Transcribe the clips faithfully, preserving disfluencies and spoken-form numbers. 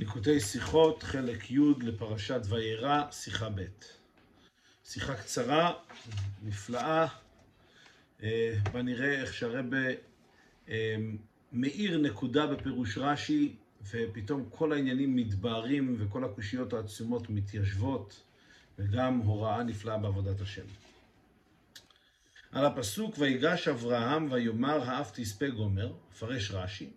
ליקוטי שיחות, חלק י' לפרשת וירא, שיחה ב'. שיחה קצרה, נפלאה, בה נראה איך שהרבא מאיר נקודה בפירוש רש"י, ופתאום כל העניינים מתבהרים וכל הקושיות העצומות מתיישבות, וגם הוראה נפלאה בעבודת השם. על הפסוק, ויגש אברהם ויאמר האף תספה גומר, מפרש רש"י,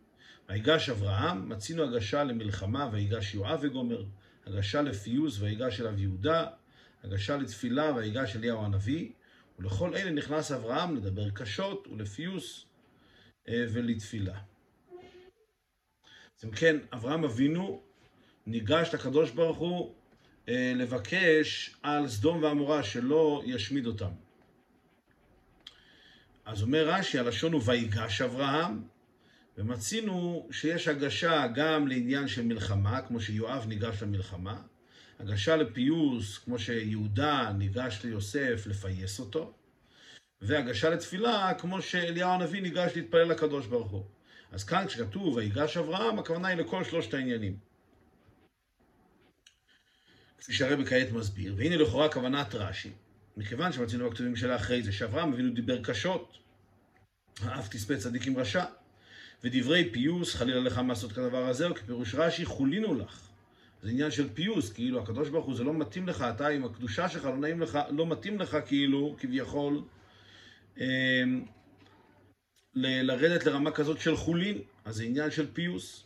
ויגש אברהם, מצינו הגשה למלחמה, ויגש יואב וגומר, הגשה לפיוס, ויגש אליו יהודה, הגשה לתפילה, ויגש אליהו הנביא, ולכל אלה נכנס אברהם לדבר קשות ולפיוס ולתפילה. אז אם כן, אברהם אבינו ניגש לקדוש ברוך הוא לבקש על סדום ועמורה שלא ישמיד אותם. אז אומר רש"י, הלשון הוא ויגש אברהם, ומצינו שיש הגשה גם לעניין של מלחמה, כמו שיואב ניגש למלחמה, הגשה לפיוס, כמו שיהודה ניגש ליוסף לפייס אותו, והגשה לתפילה, כמו שאליהו הנביא ניגש להתפלל לקדוש ברוך הוא. אז כאן כשכתוב ויגש אברהם, הכוונה היא לכל שלושת העניינים. כפי שהרבי כעת מסביר, והנה לכאורה כוונת רש"י, מכיוון שמצינו בכתובים שלה אחרי זה, שאברהם אבינו דיבר קשות, האף תספה צדיק עם רשע, ודברי פיוס, חלילה לך מעשות כדבר הזה, או כפירוש רש"י, חולינו לך. זה עניין של פיוס, כאילו הקדוש ברוך הוא, זה לא מתאים לך, אתה עם הקדושה שלך, לא נעים לך, לא מתאים לך כאילו, כביכול, אה, לרדת לרמה כזאת של חולין, אז זה עניין של פיוס.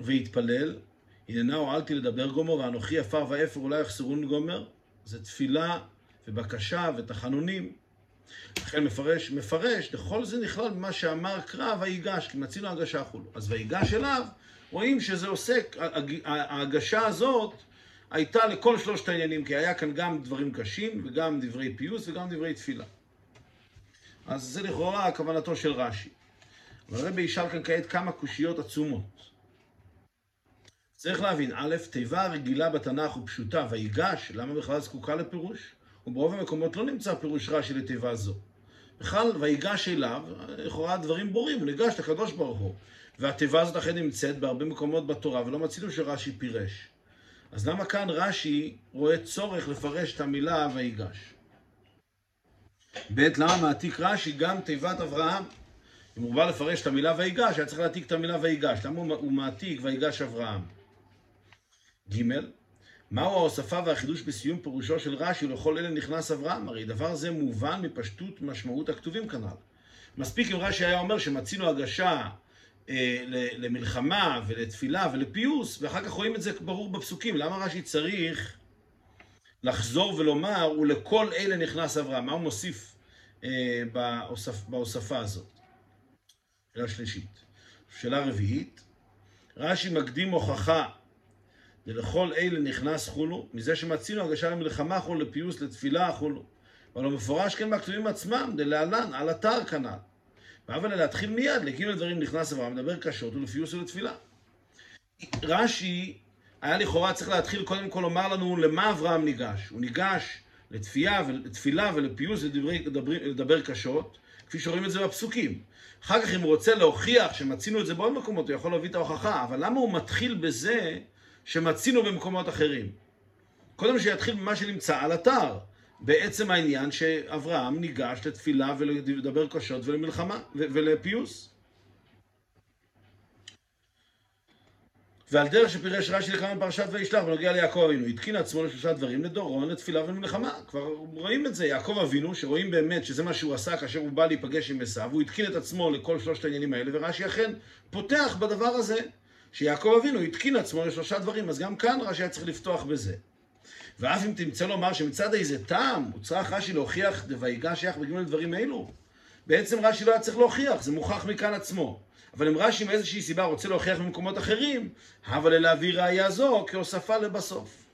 והתפלל, הננה הועלתי לדבר גומר, ואנוכי עפר ואפר אולי יחסרון גומר, זה תפילה ובקשה ותחנונים. לכן מפרש, מפרש, לכל זה נכלל במה שאמר קרא ויגש, כי מצינו ההגשה חולו. אז ויגש אליו, רואים שזה עוסק, ההגשה הזאת הייתה לכל שלושת העניינים, כי היה כאן גם דברים קשים, וגם דברי פיוס, וגם דברי תפילה. אז זה לכאורה כוונתו של רש"י. אבל הרבי ישאל כאן כעת כמה קושיות עצומות. צריך להבין, א', תיבה הרגילה בתנ"ך ופשוטה, ויגש, למה בכלל זקוקה לפירוש? וברוב המקומות לא נמצא פירוש רש"י לתיבה זו. בכלל, ויגש אליו, לכאורה דברים ברורים, הוא ניגש לקדוש ברוך הוא. והתיבה הזאת אכן נמצאת בהרבה מקומות בתורה, ולא מצינו שרש"י פירש. אז למה כאן רש"י רואה צורך לפרש את המילה ויגש? ב' למה מעתיק רש"י גם תיבת אברהם? אם הוא בא לפרש את המילה ויגש, היה צריך להעתיק את המילה ויגש. למה הוא מעתיק ויגש אברהם? ג' מהו ההוספה והחידוש בסיום פירושו של רש"י ולכל אלה נכנס אברהם? הרי דבר זה מובן מפשטות משמעות הכתובים כנ"ל. מספיק אם רש"י היה אומר שמצינו הגשה אה, למלחמה ולתפילה ולפיוס, ואחר כך רואים את זה ברור בפסוקים. למה רש"י צריך לחזור ולומר ולכל אלה נכנס אברהם? מה הוא מוסיף אה, בהוספ, בהוספה הזאת? שאלה שלישית. שאלה רביעית, רש"י מקדים הוכחה ולכל אלה נכנס חולו, מזה שמצינו הגשה למלחמה חולו, לפיוס, לתפילה חולו. אבל הוא מפורש כן בכתובים עצמם, דלהלן, על אתר כנ"ל. אבל להתחיל מיד, לגימל דברים נכנס אברהם, מדבר קשות, ולפיוס ולתפילה. רש"י היה לכאורה צריך להתחיל קודם כל לומר לנו למה אברהם ניגש. הוא ניגש לתפייה, לתפילה ולפיוס לדבר קשות, כפי שרואים את זה בפסוקים. אחר כך אם הוא רוצה להוכיח שמצינו את זה בעוד מקומות, הוא יכול להביא את ההוכחה, אבל למה הוא מתחיל בזה שמצינו במקומות אחרים? קודם שיתחיל במה שנמצא על אתר, בעצם העניין שאברהם ניגש לתפילה ולדבר קשות ולמלחמה ולפיוס. ועל דרך שפירש רש"י לכמה פרשת וישלח בנוגע ליעקב אבינו, התקין עצמו לשלושה דברים, לדורון, לתפילה ולמלחמה. כבר רואים את זה, יעקב אבינו, שרואים באמת שזה מה שהוא עשה כאשר הוא בא להיפגש עם עשיו, הוא התקין את עצמו לכל שלושת העניינים האלה, ורש"י אכן פותח בדבר הזה. שיעקב אבינו התקין עצמו לשלושה דברים, אז גם כאן רש"י היה צריך לפתוח בזה. ואף אם תמצא לומר שמצד איזה טעם, הוא צריך רש"י להוכיח ויגש יח בגמל דברים אלו. בעצם רש"י לא היה צריך להוכיח, זה מוכח מכאן עצמו. אבל אם רש"י מאיזושהי סיבה רוצה להוכיח במקומות אחרים, אבל להביא ראייה זו כהוספה לבסוף.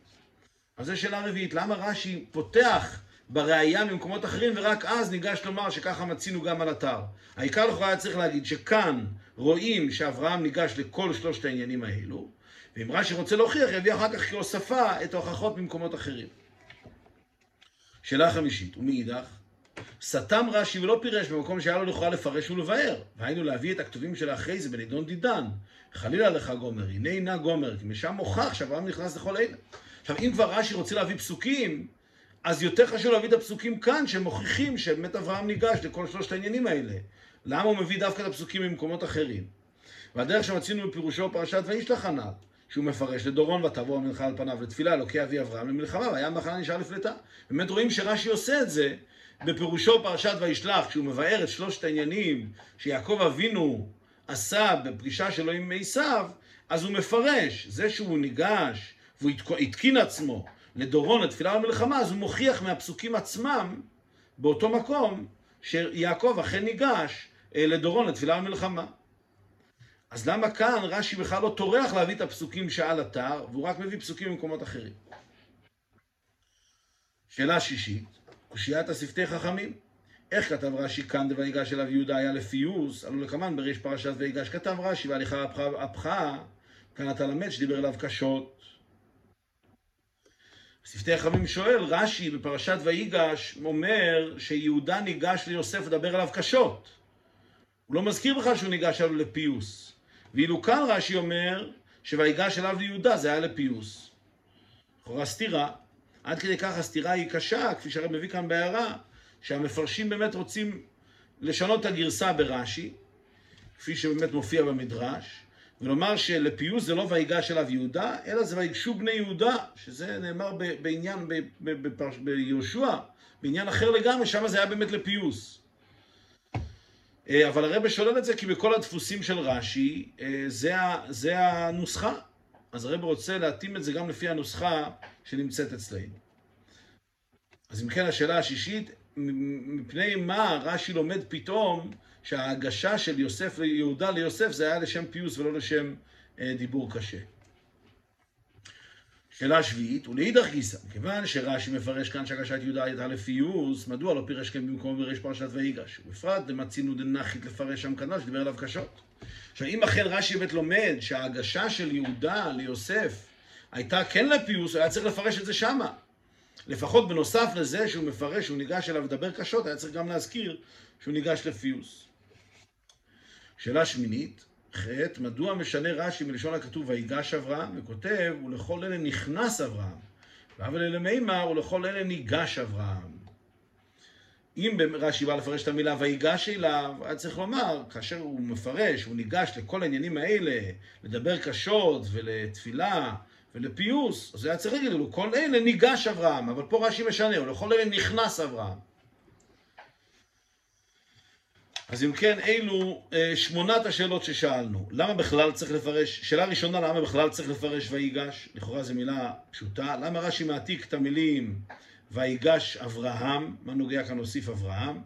אז זו שאלה רביעית, למה רש"י פותח בראייה ממקומות אחרים, ורק אז ניגש לומר שככה מצינו גם על אתר? העיקר לכאורה היה צריך להגיד שכאן רואים שאברהם ניגש לכל שלושת העניינים האלו, ואם רש"י רוצה להוכיח, יביא אחר כך כהוספה את ההוכחות ממקומות אחרים. שאלה חמישית, ומאידך, סתם רש"י ולא פירש במקום שהיה לו לכאורה לפרש ולבאר, והיינו להביא את הכתובים שלה אחרי זה בנידון דידן. חלילה לך גומר, הנה הנה גומר, כי משם מוכח שאברהם נכנס לכל אלה. עכשיו, אם כבר רש"י רוצה להביא פסוקים, אז יותר חשוב להביא את הפסוקים כאן, שמוכיחים שבאמת אברהם ניגש לכל שלושת העניינים האלה. למה הוא מביא דווקא את הפסוקים ממקומות אחרים? והדרך שמצינו בפירושו פרשת וישלח חנה, שהוא מפרש לדורון ותבוא המלכה על פניו לתפילה, לוקח אבי אברהם למלחמה, והיה המחנה נשאר לפלטה. באמת רואים שרש"י עושה את זה בפירושו פרשת וישלח, כשהוא מבאר את שלושת העניינים שיעקב אבינו עשה בפגישה שלו עם עשיו, אז הוא מפרש. זה שהוא ניגש והוא התקין עצמו לדורון לתפילה ולמלחמה, אז הוא מוכיח מהפסוקים עצמם באותו מקום שיעקב אכן ניגש לדורון לתפילה ולמלחמה. אז למה כאן רש"י בכלל לא טורח להביא את הפסוקים שעל אתר, והוא רק מביא פסוקים במקומות אחרים? שאלה שישית, קושיית השפתי חכמים. איך כתב רש"י כאן דויגש אליו יהודה היה לפיוס, עלו לקמן בראש פרשת ויגש כתב רש"י והליכה הפכה, כאן אתה למד שדיבר אליו קשות. שפתי החכמים שואל, רש"י בפרשת ויגש אומר שיהודה ניגש ליוסף לדבר אליו קשות. הוא לא מזכיר בכלל שהוא ניגש אליו לפיוס. ואילו כאן רש"י אומר שויגש אליו ליהודה זה היה לפיוס. לכאורה סתירה, עד כדי כך הסתירה היא קשה, כפי שהרב מביא כאן בהערה, שהמפרשים באמת רוצים לשנות את הגרסה ברש"י, כפי שבאמת מופיע במדרש, ולומר שלפיוס זה לא ויגש אליו יהודה, אלא זה ויגשו בני יהודה, שזה נאמר בעניין, ביהושע, בעניין אחר לגמרי, שם זה היה באמת לפיוס. אבל הרב שולל את זה כי בכל הדפוסים של רש"י, זה, זה הנוסחה. אז הרב רוצה להתאים את זה גם לפי הנוסחה שנמצאת אצלנו. אז אם כן, השאלה השישית, מפני מה רש"י לומד פתאום שההגשה של יוסף ליהודה ליוסף זה היה לשם פיוס ולא לשם דיבור קשה. שאלה שביעית, ולאידך גיסא, כיוון שרש"י מפרש כאן שהגשת יהודה הייתה לפיוס, מדוע לא פירש כאן במקום בראש פרשת ויגש? ובפרט למצינו דנחית לפרש שם כנ"ל שדיבר עליו קשות. עכשיו, אם אכן רש"י בית לומד שההגשה של יהודה ליוסף הייתה כן לפיוס, הוא היה צריך לפרש את זה שמה. לפחות בנוסף לזה שהוא מפרש, שהוא ניגש אליו לדבר קשות, היה צריך גם להזכיר שהוא ניגש לפיוס. שאלה שמינית, חטא, מדוע משנה רש"י מלשון הכתוב ויגש אברהם, וכותב, ולכל אלה נכנס אברהם, אבל אלה מימה, ולכל אלה ניגש אברהם. אם רש"י בא לפרש את המילה ויגש אליו, אז צריך לומר, כאשר הוא מפרש, הוא ניגש לכל העניינים האלה, לדבר קשות ולתפילה ולפיוס, אז היה צריך להגיד לו, כל אלה ניגש אברהם, אבל פה רש"י משנה, ולכל אלה נכנס אברהם. אז אם כן, אילו שמונת השאלות ששאלנו. למה בכלל צריך לפרש? שאלה ראשונה, למה בכלל צריך לפרש ויגש? לכאורה זו מילה פשוטה. למה רש"י מעתיק את המילים ויגש אברהם? מה נוגע כאן הוסיף אברהם?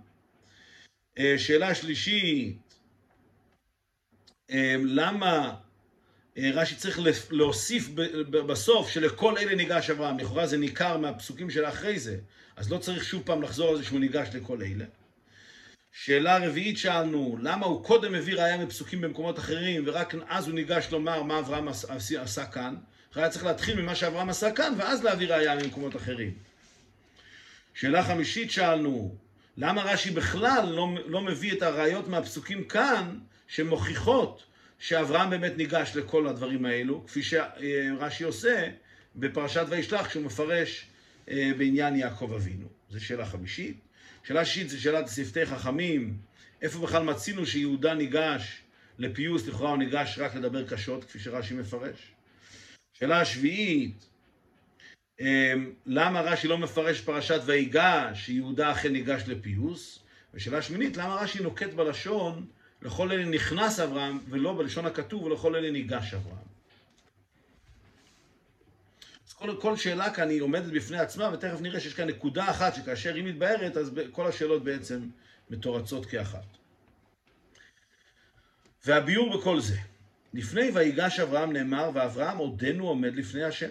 שאלה שלישית, למה רש"י צריך להוסיף בסוף שלכל אלה ניגש אברהם? לכאורה זה ניכר מהפסוקים של אחרי זה, אז לא צריך שוב פעם לחזור על זה שהוא ניגש לכל אלה. שאלה רביעית שאלנו, למה הוא קודם הביא ראיה מפסוקים במקומות אחרים, ורק אז הוא ניגש לומר מה אברהם עשה כאן? היה צריך להתחיל ממה שאברהם עשה כאן, ואז להביא ראיה ממקומות אחרים. שאלה חמישית שאלנו, למה רש"י בכלל לא, לא מביא את הראיות מהפסוקים כאן, שמוכיחות שאברהם באמת ניגש לכל הדברים האלו, כפי שרש"י עושה בפרשת וישלח, כשהוא מפרש בעניין יעקב אבינו. זו שאלה חמישית. שאלה שישית זה שאלת שפתי חכמים, איפה בכלל מצינו שיהודה ניגש לפיוס, לכאורה הוא ניגש רק לדבר קשות, כפי שרש"י מפרש. שאלה השביעית, למה רש"י לא מפרש פרשת ויגש, שיהודה אכן ניגש לפיוס? ושאלה שמינית, למה רש"י נוקט בלשון, לכל אלה נכנס אברהם, ולא בלשון הכתוב, ולכל אלה ניגש אברהם? כל, כל שאלה כאן היא עומדת בפני עצמה, ותכף נראה שיש כאן נקודה אחת שכאשר היא מתבהרת, אז כל השאלות בעצם מתורצות כאחת. והביור בכל זה, לפני ויגש אברהם נאמר, ואברהם עודנו עומד לפני השם.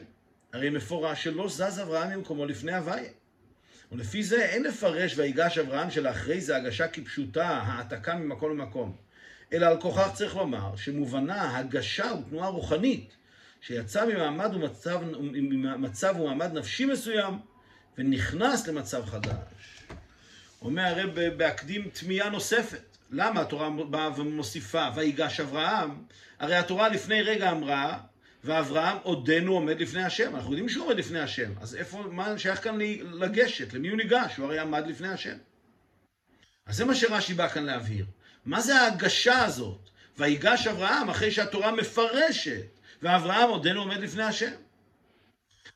הרי מפורש שלא זז אברהם ממקומו לפני הוויה. ולפי זה אין לפרש ויגש אברהם שלאחרי זה הגשה כפשוטה, העתקה ממקום למקום. אלא על כוכך צריך לומר שמובנה הגשה ותנועה רוחנית, שיצא ממעמד ומצב, מצב ומעמד נפשי מסוים, ונכנס למצב חדש. אומר הרב בהקדים תמיהה נוספת. למה התורה באה ומוסיפה ויגש אברהם? הרי התורה לפני רגע אמרה ואברהם עודנו עומד לפני השם. אנחנו יודעים שהוא עומד לפני השם. אז איפה, מה שייך כאן לגשת? למי הוא ניגש? הוא הרי עמד לפני השם. אז זה מה שרש"י בא כאן להבהיר. מה זה ההגשה הזאת? ויגש אברהם אחרי שהתורה מפרשת ואברהם עודנו עומד לפני השם.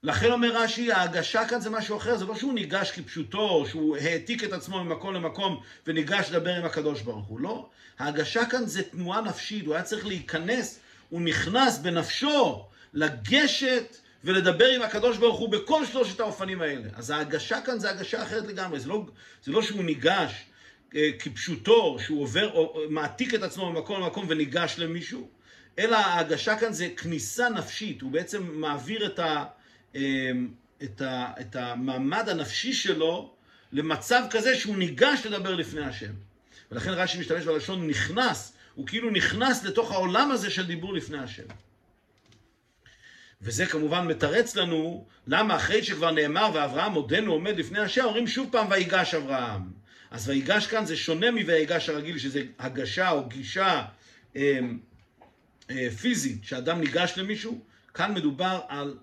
לכן אומר רש"י, ההגשה כאן זה משהו אחר, זה לא שהוא ניגש כפשוטו, שהוא העתיק את עצמו ממקום למקום וניגש לדבר עם הקדוש ברוך הוא, לא. ההגשה כאן זה תנועה נפשית, הוא היה צריך להיכנס, הוא נכנס בנפשו לגשת ולדבר עם הקדוש ברוך הוא בכל שלושת האופנים האלה. אז ההגשה כאן זה הגשה אחרת לגמרי, זה לא, זה לא שהוא ניגש כפשוטו, שהוא עובר, או מעתיק את עצמו ממקום למקום וניגש למישהו, אלא ההגשה כאן זה כניסה נפשית, הוא בעצם מעביר את ה... את, ה, את המעמד הנפשי שלו למצב כזה שהוא ניגש לדבר לפני השם. ולכן רש"י משתמש בלשון נכנס, הוא כאילו נכנס לתוך העולם הזה של דיבור לפני השם. וזה כמובן מתרץ לנו למה אחרי שכבר נאמר ואברהם עודנו עומד לפני השם, אומרים שוב פעם ויגש אברהם. אז ויגש כאן זה שונה מויגש הרגיל, שזה הגשה או גישה אה, אה, פיזית, שאדם ניגש למישהו. כאן מדובר על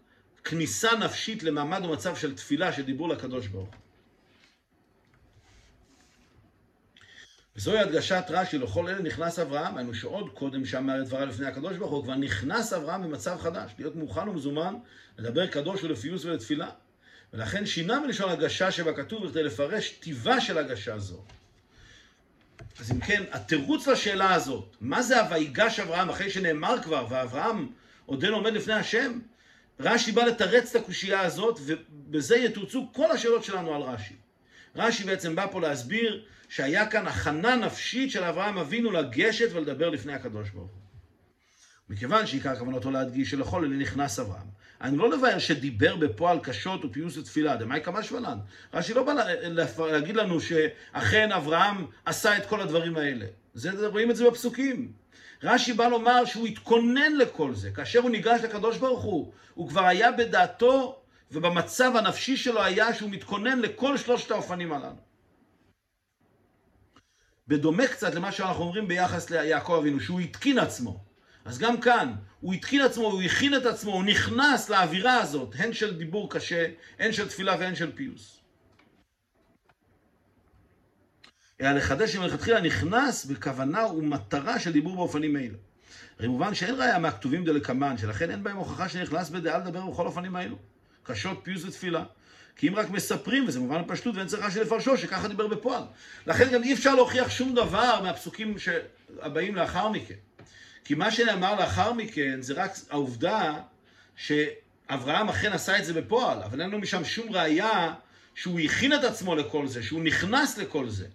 כניסה נפשית למעמד ומצב של תפילה, של דיבור לקדוש ברוך. וזוהי הדגשת רש"י, לכל אלה נכנס אברהם, היינו שעוד קודם שאמר את דבריו לפני הקדוש ברוך הוא, כבר נכנס אברהם במצב חדש, להיות מוכן ומזומן, לדבר קדוש ולפיוס ולתפילה. ולכן שינה מלשון הגשה שבכתוב, כדי לפרש טיבה של הגשה זו. אז אם כן, התירוץ לשאלה הזאת, מה זה הויגש אברהם, אחרי שנאמר כבר, ואברהם עודנו עומד לפני השם, רש"י בא לתרץ את הקושייה הזאת, ובזה יתורצו כל השאלות שלנו על רש"י. רש"י בעצם בא פה להסביר שהיה כאן הכנה נפשית של אברהם אבינו לגשת ולדבר לפני הקדוש ברוך הוא. מכיוון שעיקר כוונתו להדגיש שלכל אלה נכנס אברהם. אני לא לבאר שדיבר בפועל קשות ופיוס ותפילה, דמאי כמה שוונן. רש"י לא בא להגיד לנו שאכן אברהם עשה את כל הדברים האלה. זה, רואים את זה בפסוקים. רש"י בא לומר שהוא התכונן לכל זה, כאשר הוא ניגש לקדוש ברוך הוא, הוא כבר היה בדעתו ובמצב הנפשי שלו היה שהוא מתכונן לכל שלושת האופנים הללו. בדומה קצת למה שאנחנו אומרים ביחס ליעקב אבינו, שהוא התקין עצמו. אז גם כאן, הוא התקין עצמו, הוא הכין את עצמו, הוא נכנס לאווירה הזאת, הן של דיבור קשה, הן של תפילה והן של פיוס. אלא לחדש שמלכתחילה נכנס בכוונה ומטרה של דיבור באופנים האלה. הרי מובן שאין ראיה מהכתובים דלקמן, שלכן אין בהם הוכחה שנכנס בדעה לדבר בכל אופנים האלו. קשות, פיוס ותפילה. כי אם רק מספרים, וזה מובן פשטות, ואין צריכה של לפרשו, שככה דיבר בפועל. לכן גם אי אפשר להוכיח שום דבר מהפסוקים שהבאים לאחר מכן. כי מה שנאמר לאחר מכן זה רק העובדה שאברהם אכן עשה את זה בפועל, אבל אין לו משם שום ראיה שהוא הכין את עצמו לכל זה, שהוא נכנס לכל זה.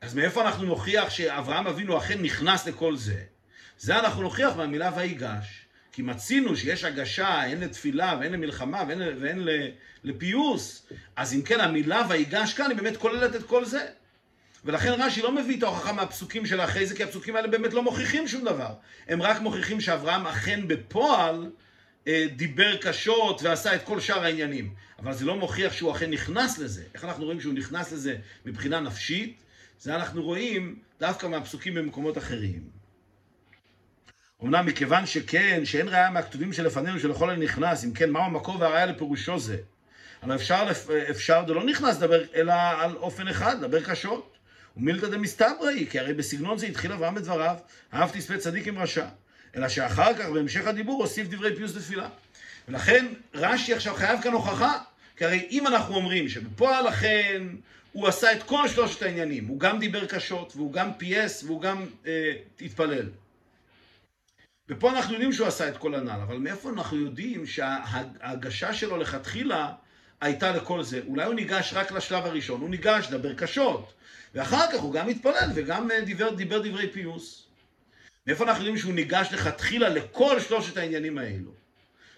אז מאיפה אנחנו נוכיח שאברהם אבינו אכן נכנס לכל זה? זה אנחנו נוכיח מהמילה ויגש, כי מצינו שיש הגשה, הן לתפילה והן למלחמה והן, והן לפיוס. אז אם כן, המילה ויגש כאן היא באמת כוללת את כל זה. ולכן רש"י לא מביא את ההוכחה מהפסוקים של אחרי זה, כי הפסוקים האלה באמת לא מוכיחים שום דבר. הם רק מוכיחים שאברהם אכן בפועל דיבר קשות ועשה את כל שאר העניינים. אבל זה לא מוכיח שהוא אכן נכנס לזה. איך אנחנו רואים שהוא נכנס לזה מבחינה נפשית? זה אנחנו רואים דווקא מהפסוקים במקומות אחרים. אמנם מכיוון שכן, שאין ראיה מהכתובים שלפנינו שלכל אלה נכנס, אם כן, מהו המקור והראיה לפירושו זה? אבל אפשר, אפשר, זה לא נכנס לדבר, אלא על אופן אחד, לדבר קשות. ומילתא דמסתברא, כי הרי בסגנון זה התחיל אברהם בדבריו, אהב תספה צדיק עם רשע. אלא שאחר כך, בהמשך הדיבור, הוסיף דברי פיוס ותפילה. ולכן, רש"י עכשיו חייב כאן הוכחה, כי הרי אם אנחנו אומרים שבפועל אכן הוא עשה את כל שלושת העניינים, הוא גם דיבר קשות, והוא גם פייס, והוא גם אה, התפלל. ופה אנחנו יודעים שהוא עשה את כל הנעל, אבל מאיפה אנחנו יודעים שההגשה שלו לכתחילה הייתה לכל זה? אולי הוא ניגש רק לשלב הראשון, הוא ניגש דבר קשות, ואחר כך הוא גם התפלל וגם דיבר, דיבר דברי פיוס. מאיפה אנחנו יודעים שהוא ניגש לכתחילה לכל שלושת העניינים האלו?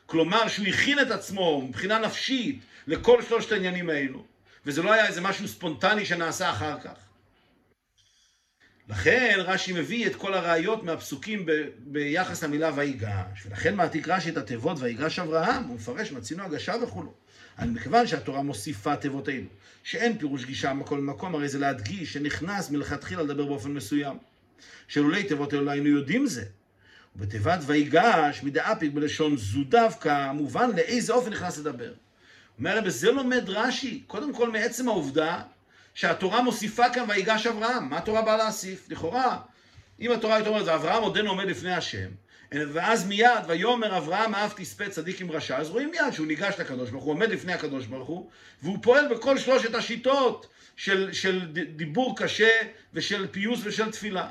כלומר שהוא הכין את עצמו מבחינה נפשית לכל שלושת העניינים האלו. וזה לא היה איזה משהו ספונטני שנעשה אחר כך. לכן רש"י מביא את כל הראיות מהפסוקים ב- ביחס למילה ויגש, ולכן מעתיק רש"י את התיבות ויגש אברהם, הוא מפרש מצינו הגשה וכולו. אבל מכיוון שהתורה מוסיפה תיבות אלו, שאין פירוש גישה מכל מקום, הרי זה להדגיש שנכנס מלכתחילה לדבר באופן מסוים, שלולי תיבות אלו היינו יודעים זה. ובתיבת ויגש מדאפיק בלשון זו דווקא, מובן לאיזה אופן נכנס לדבר. אומר, בזה לומד רש"י, קודם כל מעצם העובדה, שהתורה מוסיפה כאן ויגש אברהם. מה התורה באה להסיף? לכאורה, אם התורה הייתה אומרת, ואברהם עודנו עומד לפני השם, ואז מיד, ויאמר אברהם אהב תספה צדיק עם רשע, אז רואים מיד שהוא ניגש לקדוש ברוך הוא, עומד לפני הקדוש ברוך הוא, והוא פועל בכל שלושת השיטות של, של דיבור קשה ושל פיוס ושל תפילה.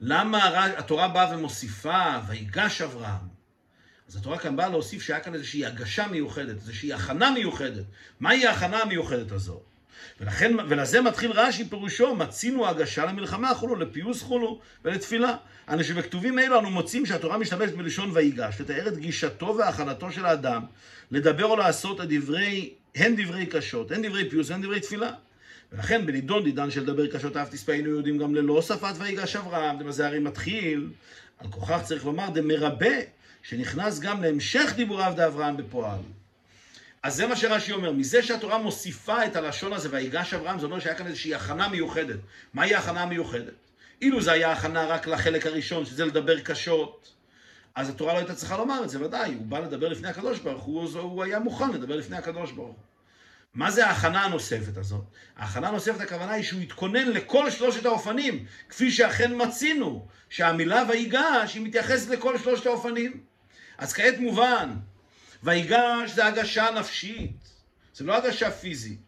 למה התורה באה ומוסיפה ויגש אברהם? אז התורה כאן באה להוסיף שהיה כאן איזושהי הגשה מיוחדת, איזושהי הכנה מיוחדת. מהי ההכנה המיוחדת הזו? ולכן, ולזה מתחיל רש"י פירושו, מצינו הגשה למלחמה חולו, לפיוס חולו ולתפילה. אנו שבכתובים אלו אנו מוצאים שהתורה משתמשת בלשון ויגש, לתאר את גישתו והכנתו של האדם, לדבר או לעשות הדברי, הן דברי קשות, הן דברי פיוס, הן דברי תפילה. ולכן בנידון דידן של דבר קשות אף תספה, היינו יודעים גם ללא הוספת ויגש אברהם, דמה זה הרי מתחיל, על כוכך צריך לומר דמרבה, שנכנס גם להמשך דיבוריו דאברהם בפועל. אז זה מה שרש"י אומר, מזה שהתורה מוסיפה את הלשון הזה ויגש אברהם, זה אומר שהיה כאן איזושהי הכנה מיוחדת. מהי ההכנה המיוחדת? אילו זה היה הכנה רק לחלק הראשון, שזה לדבר קשות, אז התורה לא הייתה צריכה לומר את זה, ודאי, הוא בא לדבר לפני הקדוש ברוך הוא, הוא היה מוכן לדבר לפני הקדוש ברוך הוא. מה זה ההכנה הנוספת הזאת? ההכנה הנוספת הכוונה היא שהוא התכונן לכל שלושת האופנים, כפי שאכן מצינו, שהמילה ויגש היא מתייחסת לכל שלושת האופנים. אז כעת מובן, ויגש זה הגשה נפשית, זה לא הגשה פיזית.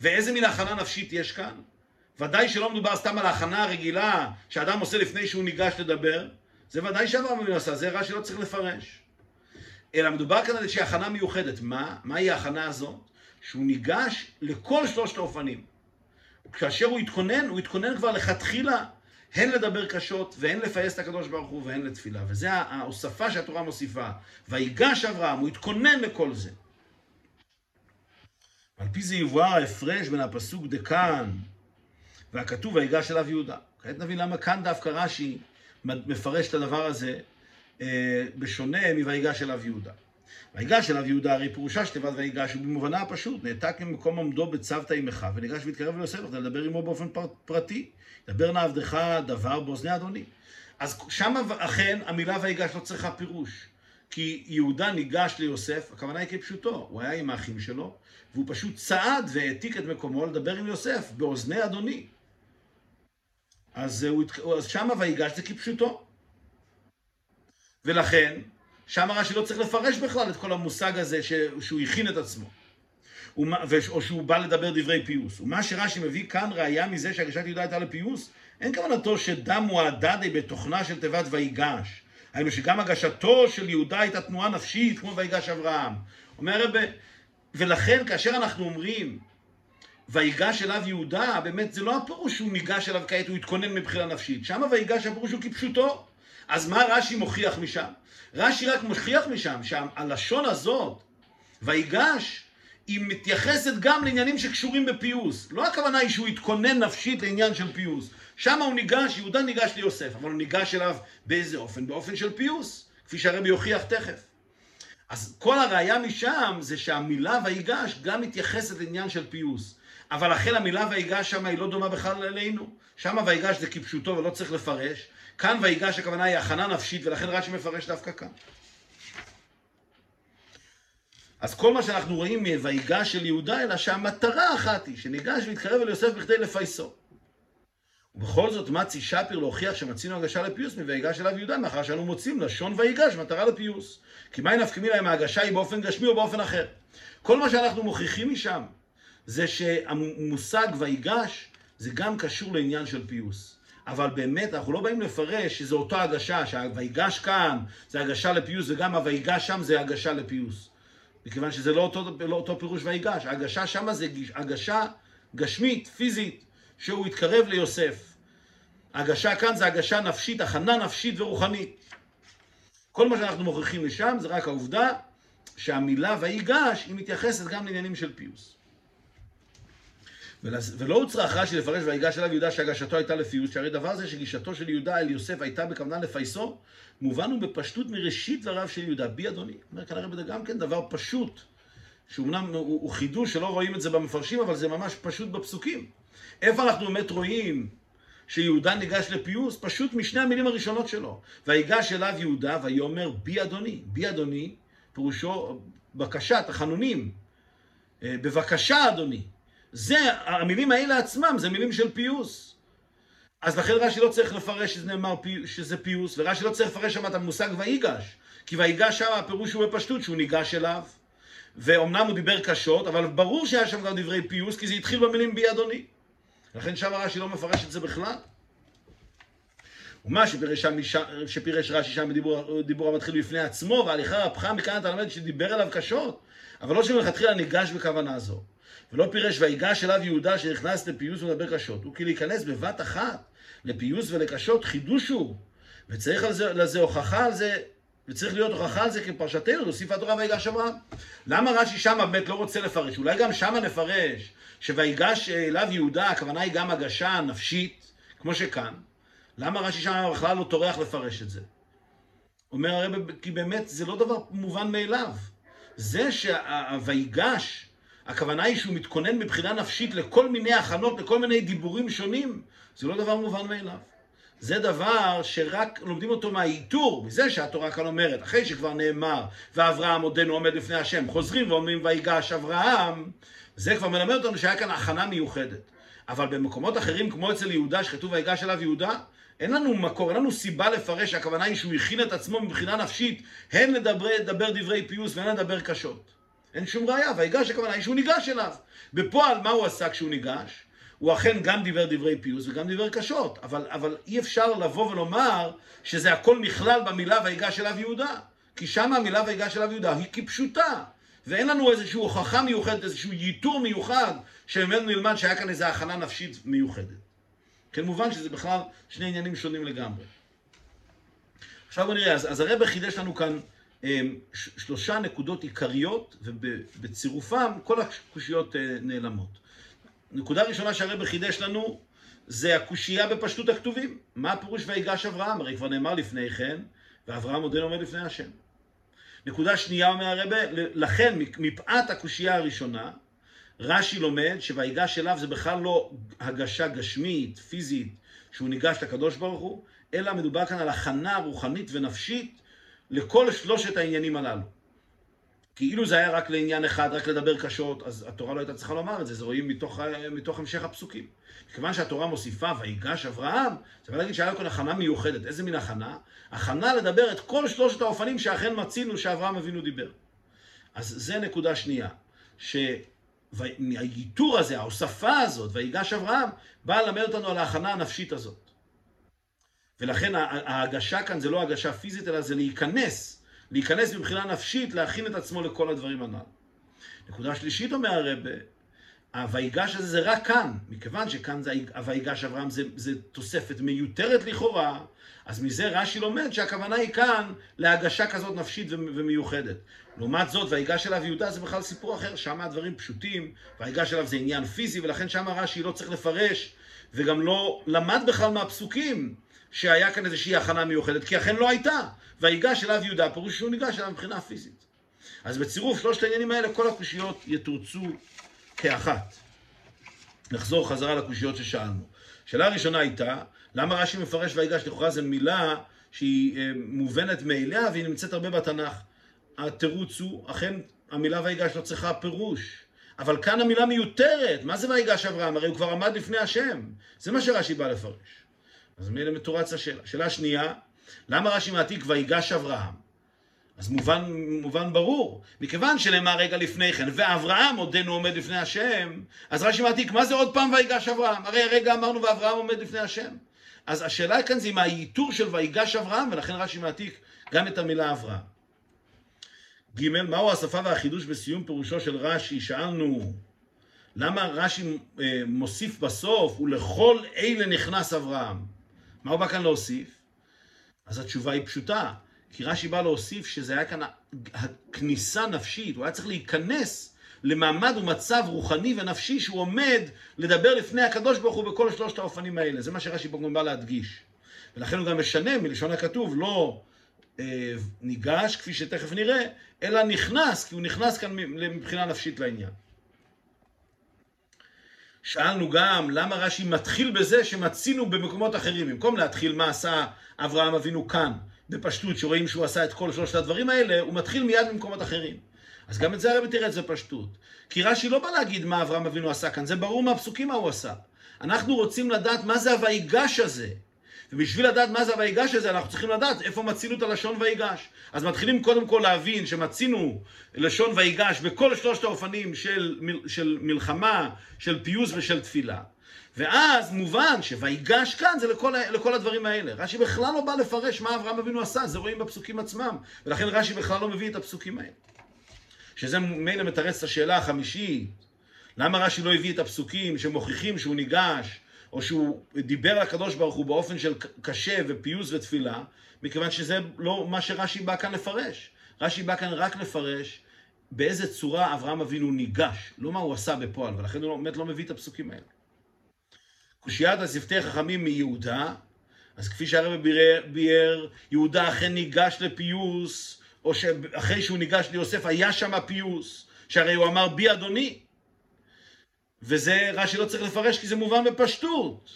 ואיזה מין הכנה נפשית יש כאן? ודאי שלא מדובר סתם על ההכנה הרגילה שאדם עושה לפני שהוא ניגש לדבר, זה ודאי שאברהם אבינו עשה, זה רש"י לא צריך לפרש. אלא מדובר כאן על איזושהי הכנה מיוחדת. מה? מהי ההכנה הזאת? שהוא ניגש לכל שלושת האופנים. וכאשר הוא התכונן, הוא התכונן כבר לכתחילה, הן לדבר קשות, והן לפייס את הקדוש ברוך הוא, והן לתפילה. וזה ההוספה שהתורה מוסיפה. ויגש אברהם, הוא התכונן לכל זה. על פי זה יבואר ההפרש בין הפסוק דקן, והכתוב ויגש אליו יהודה. כעת נבין למה כאן דווקא רש"י מפרש את הדבר הזה, בשונה מויגש אליו יהודה. ויגש אליו יהודה הרי פירושה שתיבת ויגש, ובמובנה הפשוט נעתק ממקום עומדו בצוותא עמך, וניגש והתקרב ליוסף כדי לדבר עמו באופן פרטי. דבר נא עבדך דבר באוזני אדוני. אז שם אכן המילה ויגש לא צריכה פירוש, כי יהודה ניגש ליוסף, הכוונה היא כפשוטו, הוא היה עם האחים שלו, והוא פשוט צעד והעתיק את מקומו לדבר עם יוסף באוזני אדוני. אז, אז שם ויגש זה כפשוטו. ולכן, שם רש"י לא צריך לפרש בכלל את כל המושג הזה שהוא הכין את עצמו, או שהוא בא לדבר דברי פיוס. ומה שרש"י מביא כאן ראיה מזה שהגשת יהודה הייתה לפיוס, אין כוונתו שדם הוא הדדי בתוכנה של תיבת ויגש. היינו שגם הגשתו של יהודה הייתה תנועה נפשית כמו ויגש אברהם. אומר רבי, ולכן כאשר אנחנו אומרים ויגש אליו יהודה, באמת זה לא הפירוש שהוא ניגש אליו כעת, הוא התכונן מבחינה נפשית. שם ויגש הפירוש הוא כפשוטו. אז מה רש"י מוכיח משם? רש"י רק מוכיח משם שהלשון הזאת, ויגש, היא מתייחסת גם לעניינים שקשורים בפיוס. לא הכוונה היא שהוא התכונן נפשית לעניין של פיוס. שם הוא ניגש, יהודה ניגש ליוסף, אבל הוא ניגש אליו באיזה אופן? באופן של פיוס, כפי שהרבי יוכיח תכף. אז כל הראיה משם זה שהמילה ויגש גם מתייחסת לעניין של פיוס. אבל אחרי המילה ויגש שם היא לא דומה בכלל אלינו. שם ויגש זה כפשוטו ולא צריך לפרש. כאן ויגש הכוונה היא הכנה נפשית, ולכן רש"י מפרש דווקא כאן. אז כל מה שאנחנו רואים מויגש של יהודה, אלא שהמטרה אחת היא שניגש והתקרב אל יוסף בכדי לפייסו. ובכל זאת מצי שפיר להוכיח שמצינו הגשה לפיוס מויגש אליו יהודה, מאחר שאנו מוצאים לשון ויגש מטרה לפיוס. כי מה נפקא מינה אם ההגשה היא באופן גשמי או באופן אחר? כל מה שאנחנו מוכיחים משם זה שהמושג ויגש זה גם קשור לעניין של פיוס. אבל באמת אנחנו לא באים לפרש שזה אותו הגשה, שהויגש כאן זה הגשה לפיוס וגם הויגש שם זה הגשה לפיוס. מכיוון שזה לא אותו, לא אותו פירוש ויגש. ההגשה שם זה הגשה גשמית, פיזית, שהוא התקרב ליוסף. ההגשה כאן זה הגשה נפשית, הכנה נפשית ורוחנית. כל מה שאנחנו מוכיחים משם זה רק העובדה שהמילה ויגש היא מתייחסת גם לעניינים של פיוס. ולא הוצרח רש"י לפרש ויגש אליו יהודה שהגשתו הייתה לפיוס, שהרי דבר זה שגישתו של יהודה אל יוסף הייתה בכוונה לפייסו, מובן הוא בפשטות מראשית דבריו של יהודה. בי אדוני, אומר כאן הרב, זה גם כן דבר פשוט, שאומנם הוא, הוא חידוש שלא רואים את זה במפרשים, אבל זה ממש פשוט בפסוקים. איפה אנחנו באמת רואים שיהודה ניגש לפיוס? פשוט משני המילים הראשונות שלו. ויגש אליו יהודה ויאמר בי אדוני. בי אדוני פירושו בקשה, תחנונים, בבקשה אדוני. זה, המילים האלה עצמם, זה מילים של פיוס. אז לכן רש"י לא צריך לפרש שזה נאמר פי, שזה פיוס, ורש"י לא צריך לפרש שם את המושג ויגש, כי ויגש שם הפירוש הוא בפשטות, שהוא ניגש אליו, ואומנם הוא דיבר קשות, אבל ברור שהיה שם גם דברי פיוס, כי זה התחיל במילים בי אדוני. לכן שם רש"י לא מפרש את זה בכלל. ומה שפירש, שפירש רש"י שם בדיבור, דיבור המתחיל בפני עצמו, והליכה הפכה מכאן אתה למד שדיבר אליו קשות, אבל לא שמלכתחילה ניגש בכוונה זו. ולא פירש ויגש אליו יהודה שנכנס לפיוס ולדבר קשות, הוא כי להיכנס בבת אחת לפיוס ולקשות חידוש הוא, וצריך על זה, לזה הוכחה על זה, וצריך להיות הוכחה על זה כפרשתנו, להוסיף התורה ויגש אברהם. למה רש"י שם באמת לא רוצה לפרש? אולי גם שם נפרש שויגש אליו יהודה, הכוונה היא גם הגשה נפשית, כמו שכאן. למה רש"י שם בכלל לא טורח לפרש את זה? אומר הרב, כי באמת זה לא דבר מובן מאליו. זה שהויגש, הכוונה היא שהוא מתכונן מבחינה נפשית לכל מיני הכנות, לכל מיני דיבורים שונים. זה לא דבר מובן מאליו. זה דבר שרק לומדים אותו מהאיתור, מזה שהתורה כאן אומרת, אחרי שכבר נאמר, ואברהם עודנו עומד לפני השם, חוזרים ואומרים ויגש אברהם, זה כבר מלמד אותנו שהיה כאן הכנה מיוחדת. אבל במקומות אחרים, כמו אצל יהודה, שכתוב ויגש אליו יהודה, אין לנו מקור, אין לנו סיבה לפרש, הכוונה היא שהוא הכין את עצמו מבחינה נפשית, הן לדבר, לדבר דברי פיוס והן לדבר קשות. אין שום ראייה, ויגש הכוונה היא שהוא ניגש אליו. בפועל מה הוא עשה כשהוא ניגש? הוא אכן גם דיבר דברי פיוס וגם דיבר קשות, אבל, אבל אי אפשר לבוא ולומר שזה הכל מכלל במילה ויגש אליו יהודה, כי שם המילה ויגש אליו יהודה היא כפשוטה, ואין לנו איזושהי הוכחה מיוחדת, איזשהו ייתור מיוחד, שממנו נלמד שהיה כאן איזו הכנה נפשית מיוחדת. כן, מובן שזה בכלל שני עניינים שונים לגמרי. עכשיו בוא נראה, אז, אז הרב חידש לנו כאן שלושה נקודות עיקריות, ובצירופם כל הקושיות נעלמות. נקודה ראשונה שהרב חידש לנו זה הקושייה בפשטות הכתובים. מה הפירוש ויגש אברהם? הרי כבר נאמר לפני כן, ואברהם עודנו עומד לפני השם. נקודה שנייה אומר הרב, לכן מפאת הקושייה הראשונה, רש"י לומד שויגש אליו זה בכלל לא הגשה גשמית, פיזית, שהוא ניגש לקדוש ברוך הוא, אלא מדובר כאן על הכנה רוחנית ונפשית, לכל שלושת העניינים הללו. כאילו זה היה רק לעניין אחד, רק לדבר קשות, אז התורה לא הייתה צריכה לומר את זה, זה רואים מתוך, מתוך המשך הפסוקים. מכיוון שהתורה מוסיפה, ויגש אברהם, זה בא להגיד שהיה כאן הכנה מיוחדת. איזה מין הכנה? הכנה לדבר את כל שלושת האופנים שאכן מצינו שאברהם אבינו דיבר. אז זה נקודה שנייה, שהייתור הזה, ההוספה הזאת, ויגש אברהם, באה ללמד אותנו על ההכנה הנפשית הזאת. ולכן ההגשה כאן זה לא הגשה פיזית, אלא זה להיכנס, להיכנס מבחינה נפשית, להכין את עצמו לכל הדברים הנ"ל. נקודה שלישית אומר הרב, הויגש הזה זה רק כאן, מכיוון שכאן זה הויגש אברהם, זה, זה תוספת מיותרת לכאורה, אז מזה רש"י לומד שהכוונה היא כאן להגשה כזאת נפשית ומיוחדת. לעומת זאת, ויגש אליו יהודה זה בכלל סיפור אחר, שם הדברים פשוטים, ויגש אליו זה עניין פיזי, ולכן שם רש"י לא צריך לפרש, וגם לא למד בכלל מהפסוקים, שהיה כאן איזושהי הכנה מיוחדת, כי אכן לא הייתה. ויגש אליו יהודה, פירוש שהוא ניגש אליו מבחינה פיזית. אז בצירוף שלושת העניינים האלה, כל הקושיות יתורצו כאחת. נחזור חזרה לקושיות ששאלנו. שאלה הראשונה הייתה, למה רש"י מפרש ויגש? לכאורה זו מילה שהיא מובנת מאליה, והיא נמצאת הרבה בתנ"ך. התירוץ הוא, אכן המילה ויגש לא צריכה פירוש. אבל כאן המילה מיותרת. מה זה ויגש אברהם? הרי הוא כבר עמד לפני השם. זה מה שרש"י בא לפרש. אז מילה מטורץ השאלה. שאלה שנייה, למה רש"י מעתיק ויגש אברהם? אז מובן, מובן ברור, מכיוון שנאמר רגע לפני כן, ואברהם עודנו עומד לפני השם, אז רש"י מעתיק, מה זה עוד פעם ויגש אברהם? הרי הרגע אמרנו ואברהם עומד לפני השם. אז השאלה כאן זה עם הייתור של ויגש אברהם, ולכן רש"י מעתיק גם את המילה אברהם. ג' מהו השפה והחידוש בסיום פירושו של רש"י? שאלנו, למה רש"י מוסיף בסוף, ולכל אלה נכנס אברהם? מה הוא בא כאן להוסיף? אז התשובה היא פשוטה, כי רש"י בא להוסיף שזה היה כאן הכניסה נפשית, הוא היה צריך להיכנס למעמד ומצב רוחני ונפשי שהוא עומד לדבר לפני הקדוש ברוך הוא בכל שלושת האופנים האלה. זה מה שרש"י פה גם בא להדגיש. ולכן הוא גם משנה מלשון הכתוב, לא אה, ניגש כפי שתכף נראה, אלא נכנס, כי הוא נכנס כאן מבחינה נפשית לעניין. שאלנו גם למה רש"י מתחיל בזה שמצינו במקומות אחרים, במקום להתחיל מה עשה אברהם אבינו כאן, בפשטות שרואים שהוא עשה את כל שלושת הדברים האלה, הוא מתחיל מיד במקומות אחרים. אז גם את זה הרב תראה את זה פשטות. כי רש"י לא בא להגיד מה אברהם אבינו עשה כאן, זה ברור מהפסוקים מה הוא עשה. אנחנו רוצים לדעת מה זה הויגש הזה. ובשביל לדעת מה זה הויגש הזה, אנחנו צריכים לדעת איפה מצינו את הלשון ויגש. אז מתחילים קודם כל להבין שמצינו לשון ויגש בכל שלושת האופנים של, של מלחמה, של פיוס ושל תפילה. ואז מובן שויגש כאן זה לכל, לכל הדברים האלה. רש"י בכלל לא בא לפרש מה אברהם אבינו עשה, זה רואים בפסוקים עצמם. ולכן רש"י בכלל לא מביא את הפסוקים האלה. שזה מילא מתרץ את השאלה החמישית, למה רש"י לא הביא את הפסוקים שמוכיחים שהוא ניגש, או שהוא דיבר לקדוש ברוך הוא באופן של קשה ופיוס ותפילה, מכיוון שזה לא מה שרש"י בא כאן לפרש. רש"י בא כאן רק לפרש באיזה צורה אברהם אבינו ניגש, לא מה הוא עשה בפועל, ולכן הוא באמת לא מביא את הפסוקים האלה. קושיית השפתי חכמים מיהודה, אז כפי שהרב ביאר, יהודה אכן ניגש לפיוס, או שאחרי שהוא ניגש ליוסף היה שם הפיוס, שהרי הוא אמר בי אדוני, וזה רש"י לא צריך לפרש כי זה מובן בפשטות.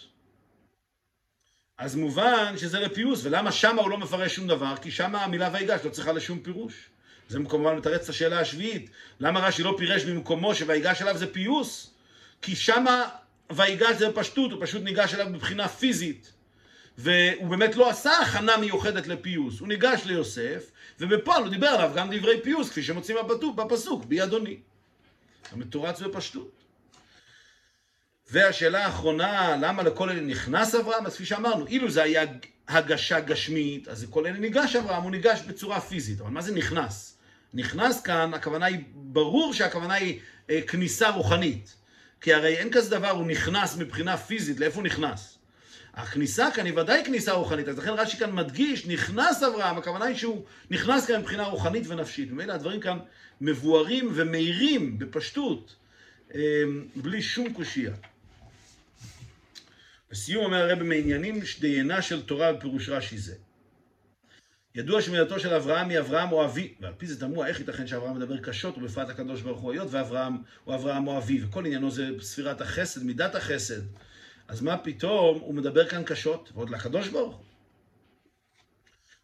אז מובן שזה לפיוס, ולמה שמה הוא לא מפרש שום דבר? כי שמה המילה ויגש לא צריכה לשום פירוש. זה כמובן מתרץ את השאלה השביעית, למה רש"י לא פירש במקומו שויגש אליו זה פיוס? כי שמה ויגש זה בפשטות, הוא פשוט ניגש אליו מבחינה פיזית. והוא באמת לא עשה הכנה מיוחדת לפיוס, הוא ניגש ליוסף, ובפועל הוא דיבר עליו גם דברי פיוס, כפי שמוצאים בפסוק, בי אדוני. המתורץ בפשטות. והשאלה האחרונה, למה לכל אלה נכנס אברהם? אז כפי שאמרנו, אילו זה היה הגשה גשמית, אז לכל אלה ניגש אברהם, הוא ניגש בצורה פיזית. אבל מה זה נכנס? נכנס כאן, הכוונה היא, ברור שהכוונה היא אה, כניסה רוחנית. כי הרי אין כזה דבר, הוא נכנס מבחינה פיזית, לאיפה הוא נכנס? הכניסה כאן היא ודאי כניסה רוחנית, אז לכן רש"י כאן מדגיש, נכנס אברהם, הכוונה היא שהוא נכנס כאן מבחינה רוחנית ונפשית. ומילא הדברים כאן מבוארים ומהירים בפשטות, אה, בלי שום קושיה. בסיום אומר הרב מעניינים שדיינה של תורה בפירוש רש"י זה. ידוע שמילתו של אברהם היא אברהם או אבי, ועל פי זה תמוה איך ייתכן שאברהם מדבר קשות ובפרט הקדוש ברוך הוא היות, ואברהם הוא אברהם או אבי, וכל עניינו זה ספירת החסד, מידת החסד. אז מה פתאום הוא מדבר כאן קשות, ועוד לקדוש ברוך הוא.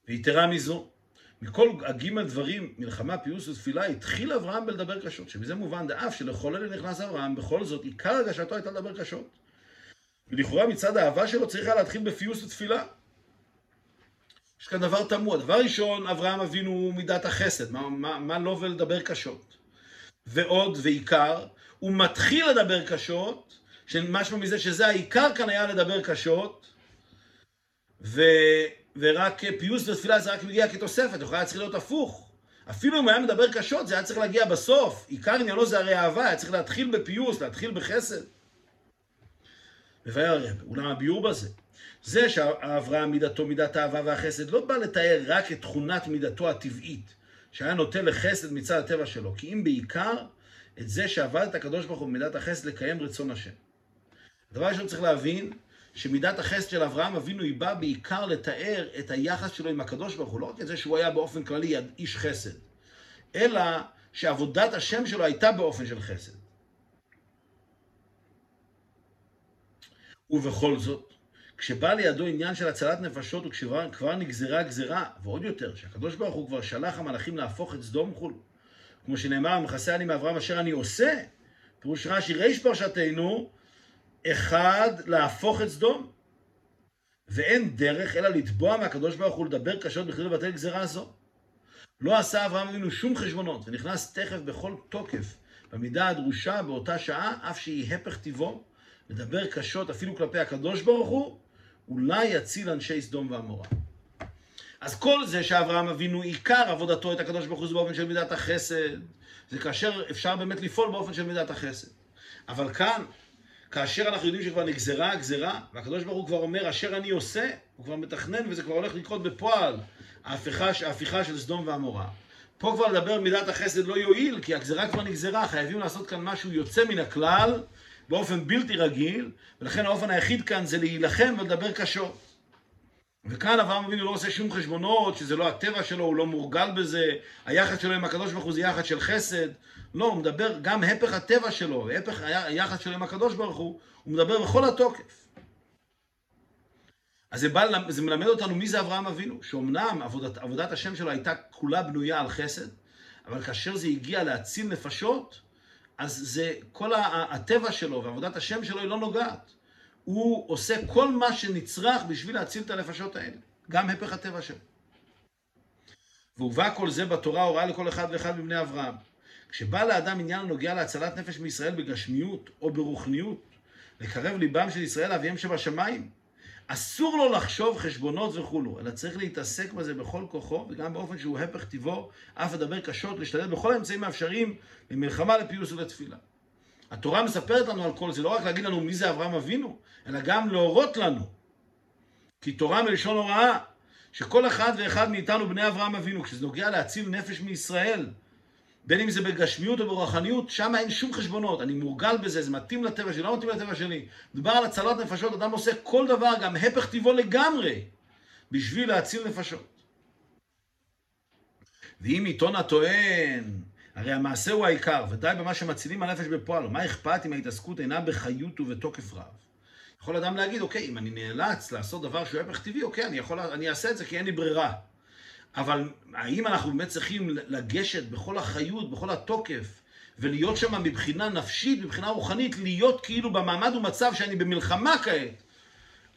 ויתרה מזו, מכל הגימל דברים, מלחמה, פיוס ותפילה, התחיל אברהם בלדבר קשות, שמזה מובן דאף שלכל אלה נכנס אברהם, בכל זאת עיקר הגשתו הייתה לדבר קשות. ולכאורה מצד האהבה שלו צריכה להתחיל בפיוס ותפילה. יש כאן דבר תמוה. דבר ראשון, אברהם אבינו מידת החסד. מה, מה, מה לא ולדבר קשות? ועוד ועיקר, הוא מתחיל לדבר קשות, שמשמע מזה שזה העיקר כאן היה לדבר קשות, ו, ורק פיוס ותפילה זה רק מגיע כתוספת, יכולה צריך להיות הפוך. אפילו אם היה מדבר קשות, זה היה צריך להגיע בסוף. עיקר עניינו זה הרי אהבה, היה צריך להתחיל בפיוס, להתחיל בחסד. מבאר הרב, אולם הביאור בזה, זה שאברהם מידתו, מידת האהבה והחסד, לא בא לתאר רק את תכונת מידתו הטבעית, שהיה נוטה לחסד מצד הטבע שלו, כי אם בעיקר את זה שעבד את הקדוש ברוך הוא במידת החסד לקיים רצון השם. הדבר ראשון צריך להבין, שמידת החסד של אברהם אבינו היא באה בעיקר לתאר את היחס שלו עם הקדוש ברוך הוא, לא רק את זה שהוא היה באופן כללי איש חסד, אלא שעבודת השם שלו הייתה באופן של חסד. ובכל זאת, כשבא לידו עניין של הצלת נפשות, וכשכבר כבר נגזרה גזרה, ועוד יותר, שהקדוש ברוך הוא כבר שלח המלאכים להפוך את סדום חול, כמו שנאמר, מכסה אני מאברהם אשר אני עושה, פירוש רש"י ריש פרשתנו, אחד להפוך את סדום, ואין דרך אלא לתבוע מהקדוש ברוך הוא לדבר קשות בכדי לבטל גזרה זו. לא עשה אברהם אבינו שום חשבונות, ונכנס תכף בכל תוקף, במידה הדרושה באותה שעה, אף שהיא הפך טבעו, לדבר קשות אפילו כלפי הקדוש ברוך הוא, אולי יציל אנשי סדום ועמורה. אז כל זה שאברהם אבינו עיקר עבודתו את הקדוש ברוך הוא באופן של מידת החסד, זה כאשר אפשר באמת לפעול באופן של מידת החסד. אבל כאן, כאשר אנחנו יודעים שכבר נגזרה הגזרה, והקדוש ברוך הוא כבר אומר, אשר אני עושה, הוא כבר מתכנן וזה כבר הולך לקרות בפועל, ההפיכה, ההפיכה של סדום ועמורה. פה כבר לדבר מידת החסד לא יועיל, כי הגזרה כבר נגזרה, חייבים לעשות כאן משהו יוצא מן הכלל, באופן בלתי רגיל, ולכן האופן היחיד כאן זה להילחם ולדבר קשור. וכאן אברהם אבינו לא עושה שום חשבונות, שזה לא הטבע שלו, הוא לא מורגל בזה, היחד שלו עם הקדוש ברוך הוא זה יחד של חסד, לא, הוא מדבר גם הפך הטבע שלו, הפך היחד שלו עם הקדוש ברוך הוא, הוא מדבר בכל התוקף. אז זה, בא, זה מלמד אותנו מי זה אברהם אבינו, שאומנם עבודת, עבודת השם שלו הייתה כולה בנויה על חסד, אבל כאשר זה הגיע להציל נפשות, אז זה, כל הטבע שלו ועבודת השם שלו היא לא נוגעת. הוא עושה כל מה שנצרך בשביל להציל את הנפשות האלה, גם הפך הטבע שלו. והובא כל זה בתורה הוראה לכל אחד ואחד מבני אברהם. כשבא לאדם עניין הנוגע להצלת נפש מישראל בגשמיות או ברוחניות, לקרב ליבם של ישראל לאביהם שבשמיים, אסור לו לחשוב חשבונות וכולו, אלא צריך להתעסק בזה בכל כוחו, וגם באופן שהוא הפך טבעו, אף לדבר קשות, להשתדל בכל האמצעים האפשריים, למלחמה, לפיוס ולתפילה. התורה מספרת לנו על כל זה, לא רק להגיד לנו מי זה אברהם אבינו, אלא גם להורות לנו. כי תורה מלשון הוראה, שכל אחד ואחד מאיתנו בני אברהם אבינו, כשזה נוגע להציל נפש מישראל, בין אם זה בגשמיות או ברוחניות, שם אין שום חשבונות. אני מורגל בזה, זה מתאים לטבע שלי, לא מתאים לטבע שלי. מדבר על הצלת נפשות, אדם עושה כל דבר, גם הפך טבעו לגמרי, בשביל להציל נפשות. ואם עיתון הטוען, הרי המעשה הוא העיקר, ודי במה שמצילים הנפש בפועלו. מה אכפת אם ההתעסקות אינה בחיות ובתוקף רב? יכול אדם להגיד, אוקיי, אם אני נאלץ לעשות דבר שהוא הפך טבעי, אוקיי, אני, יכול, אני אעשה את זה כי אין לי ברירה. אבל האם אנחנו באמת צריכים לגשת בכל החיות, בכל התוקף, ולהיות שם מבחינה נפשית, מבחינה רוחנית, להיות כאילו במעמד ומצב שאני במלחמה כעת?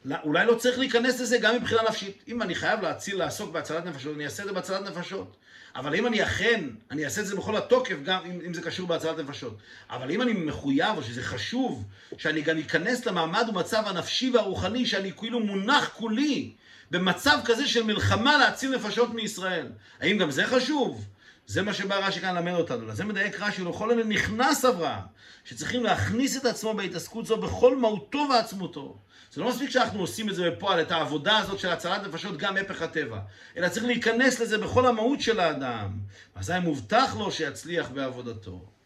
לא, אולי לא צריך להיכנס לזה גם מבחינה נפשית. אם אני חייב להציל, לעסוק בהצלת נפשות, אני אעשה את זה בהצלת נפשות. אבל אם אני אכן, אני אעשה את זה בכל התוקף, גם אם, אם זה קשור בהצלת נפשות. אבל אם אני מחויב, או שזה חשוב, שאני גם אכנס למעמד ומצב הנפשי והרוחני, שאני כאילו מונח כולי, במצב כזה של מלחמה להציל נפשות מישראל. האם גם זה חשוב? זה מה שבא רש"י כאן למד אותנו. לזה מדייק רש"י, ולכל אלה נכנס אברהם, שצריכים להכניס את עצמו בהתעסקות זו בכל מהותו ועצמותו. זה לא מספיק שאנחנו עושים את זה בפועל, את העבודה הזאת של הצלת נפשות גם הפך הטבע, אלא צריך להיכנס לזה בכל המהות של האדם. אזי מובטח לו שיצליח בעבודתו.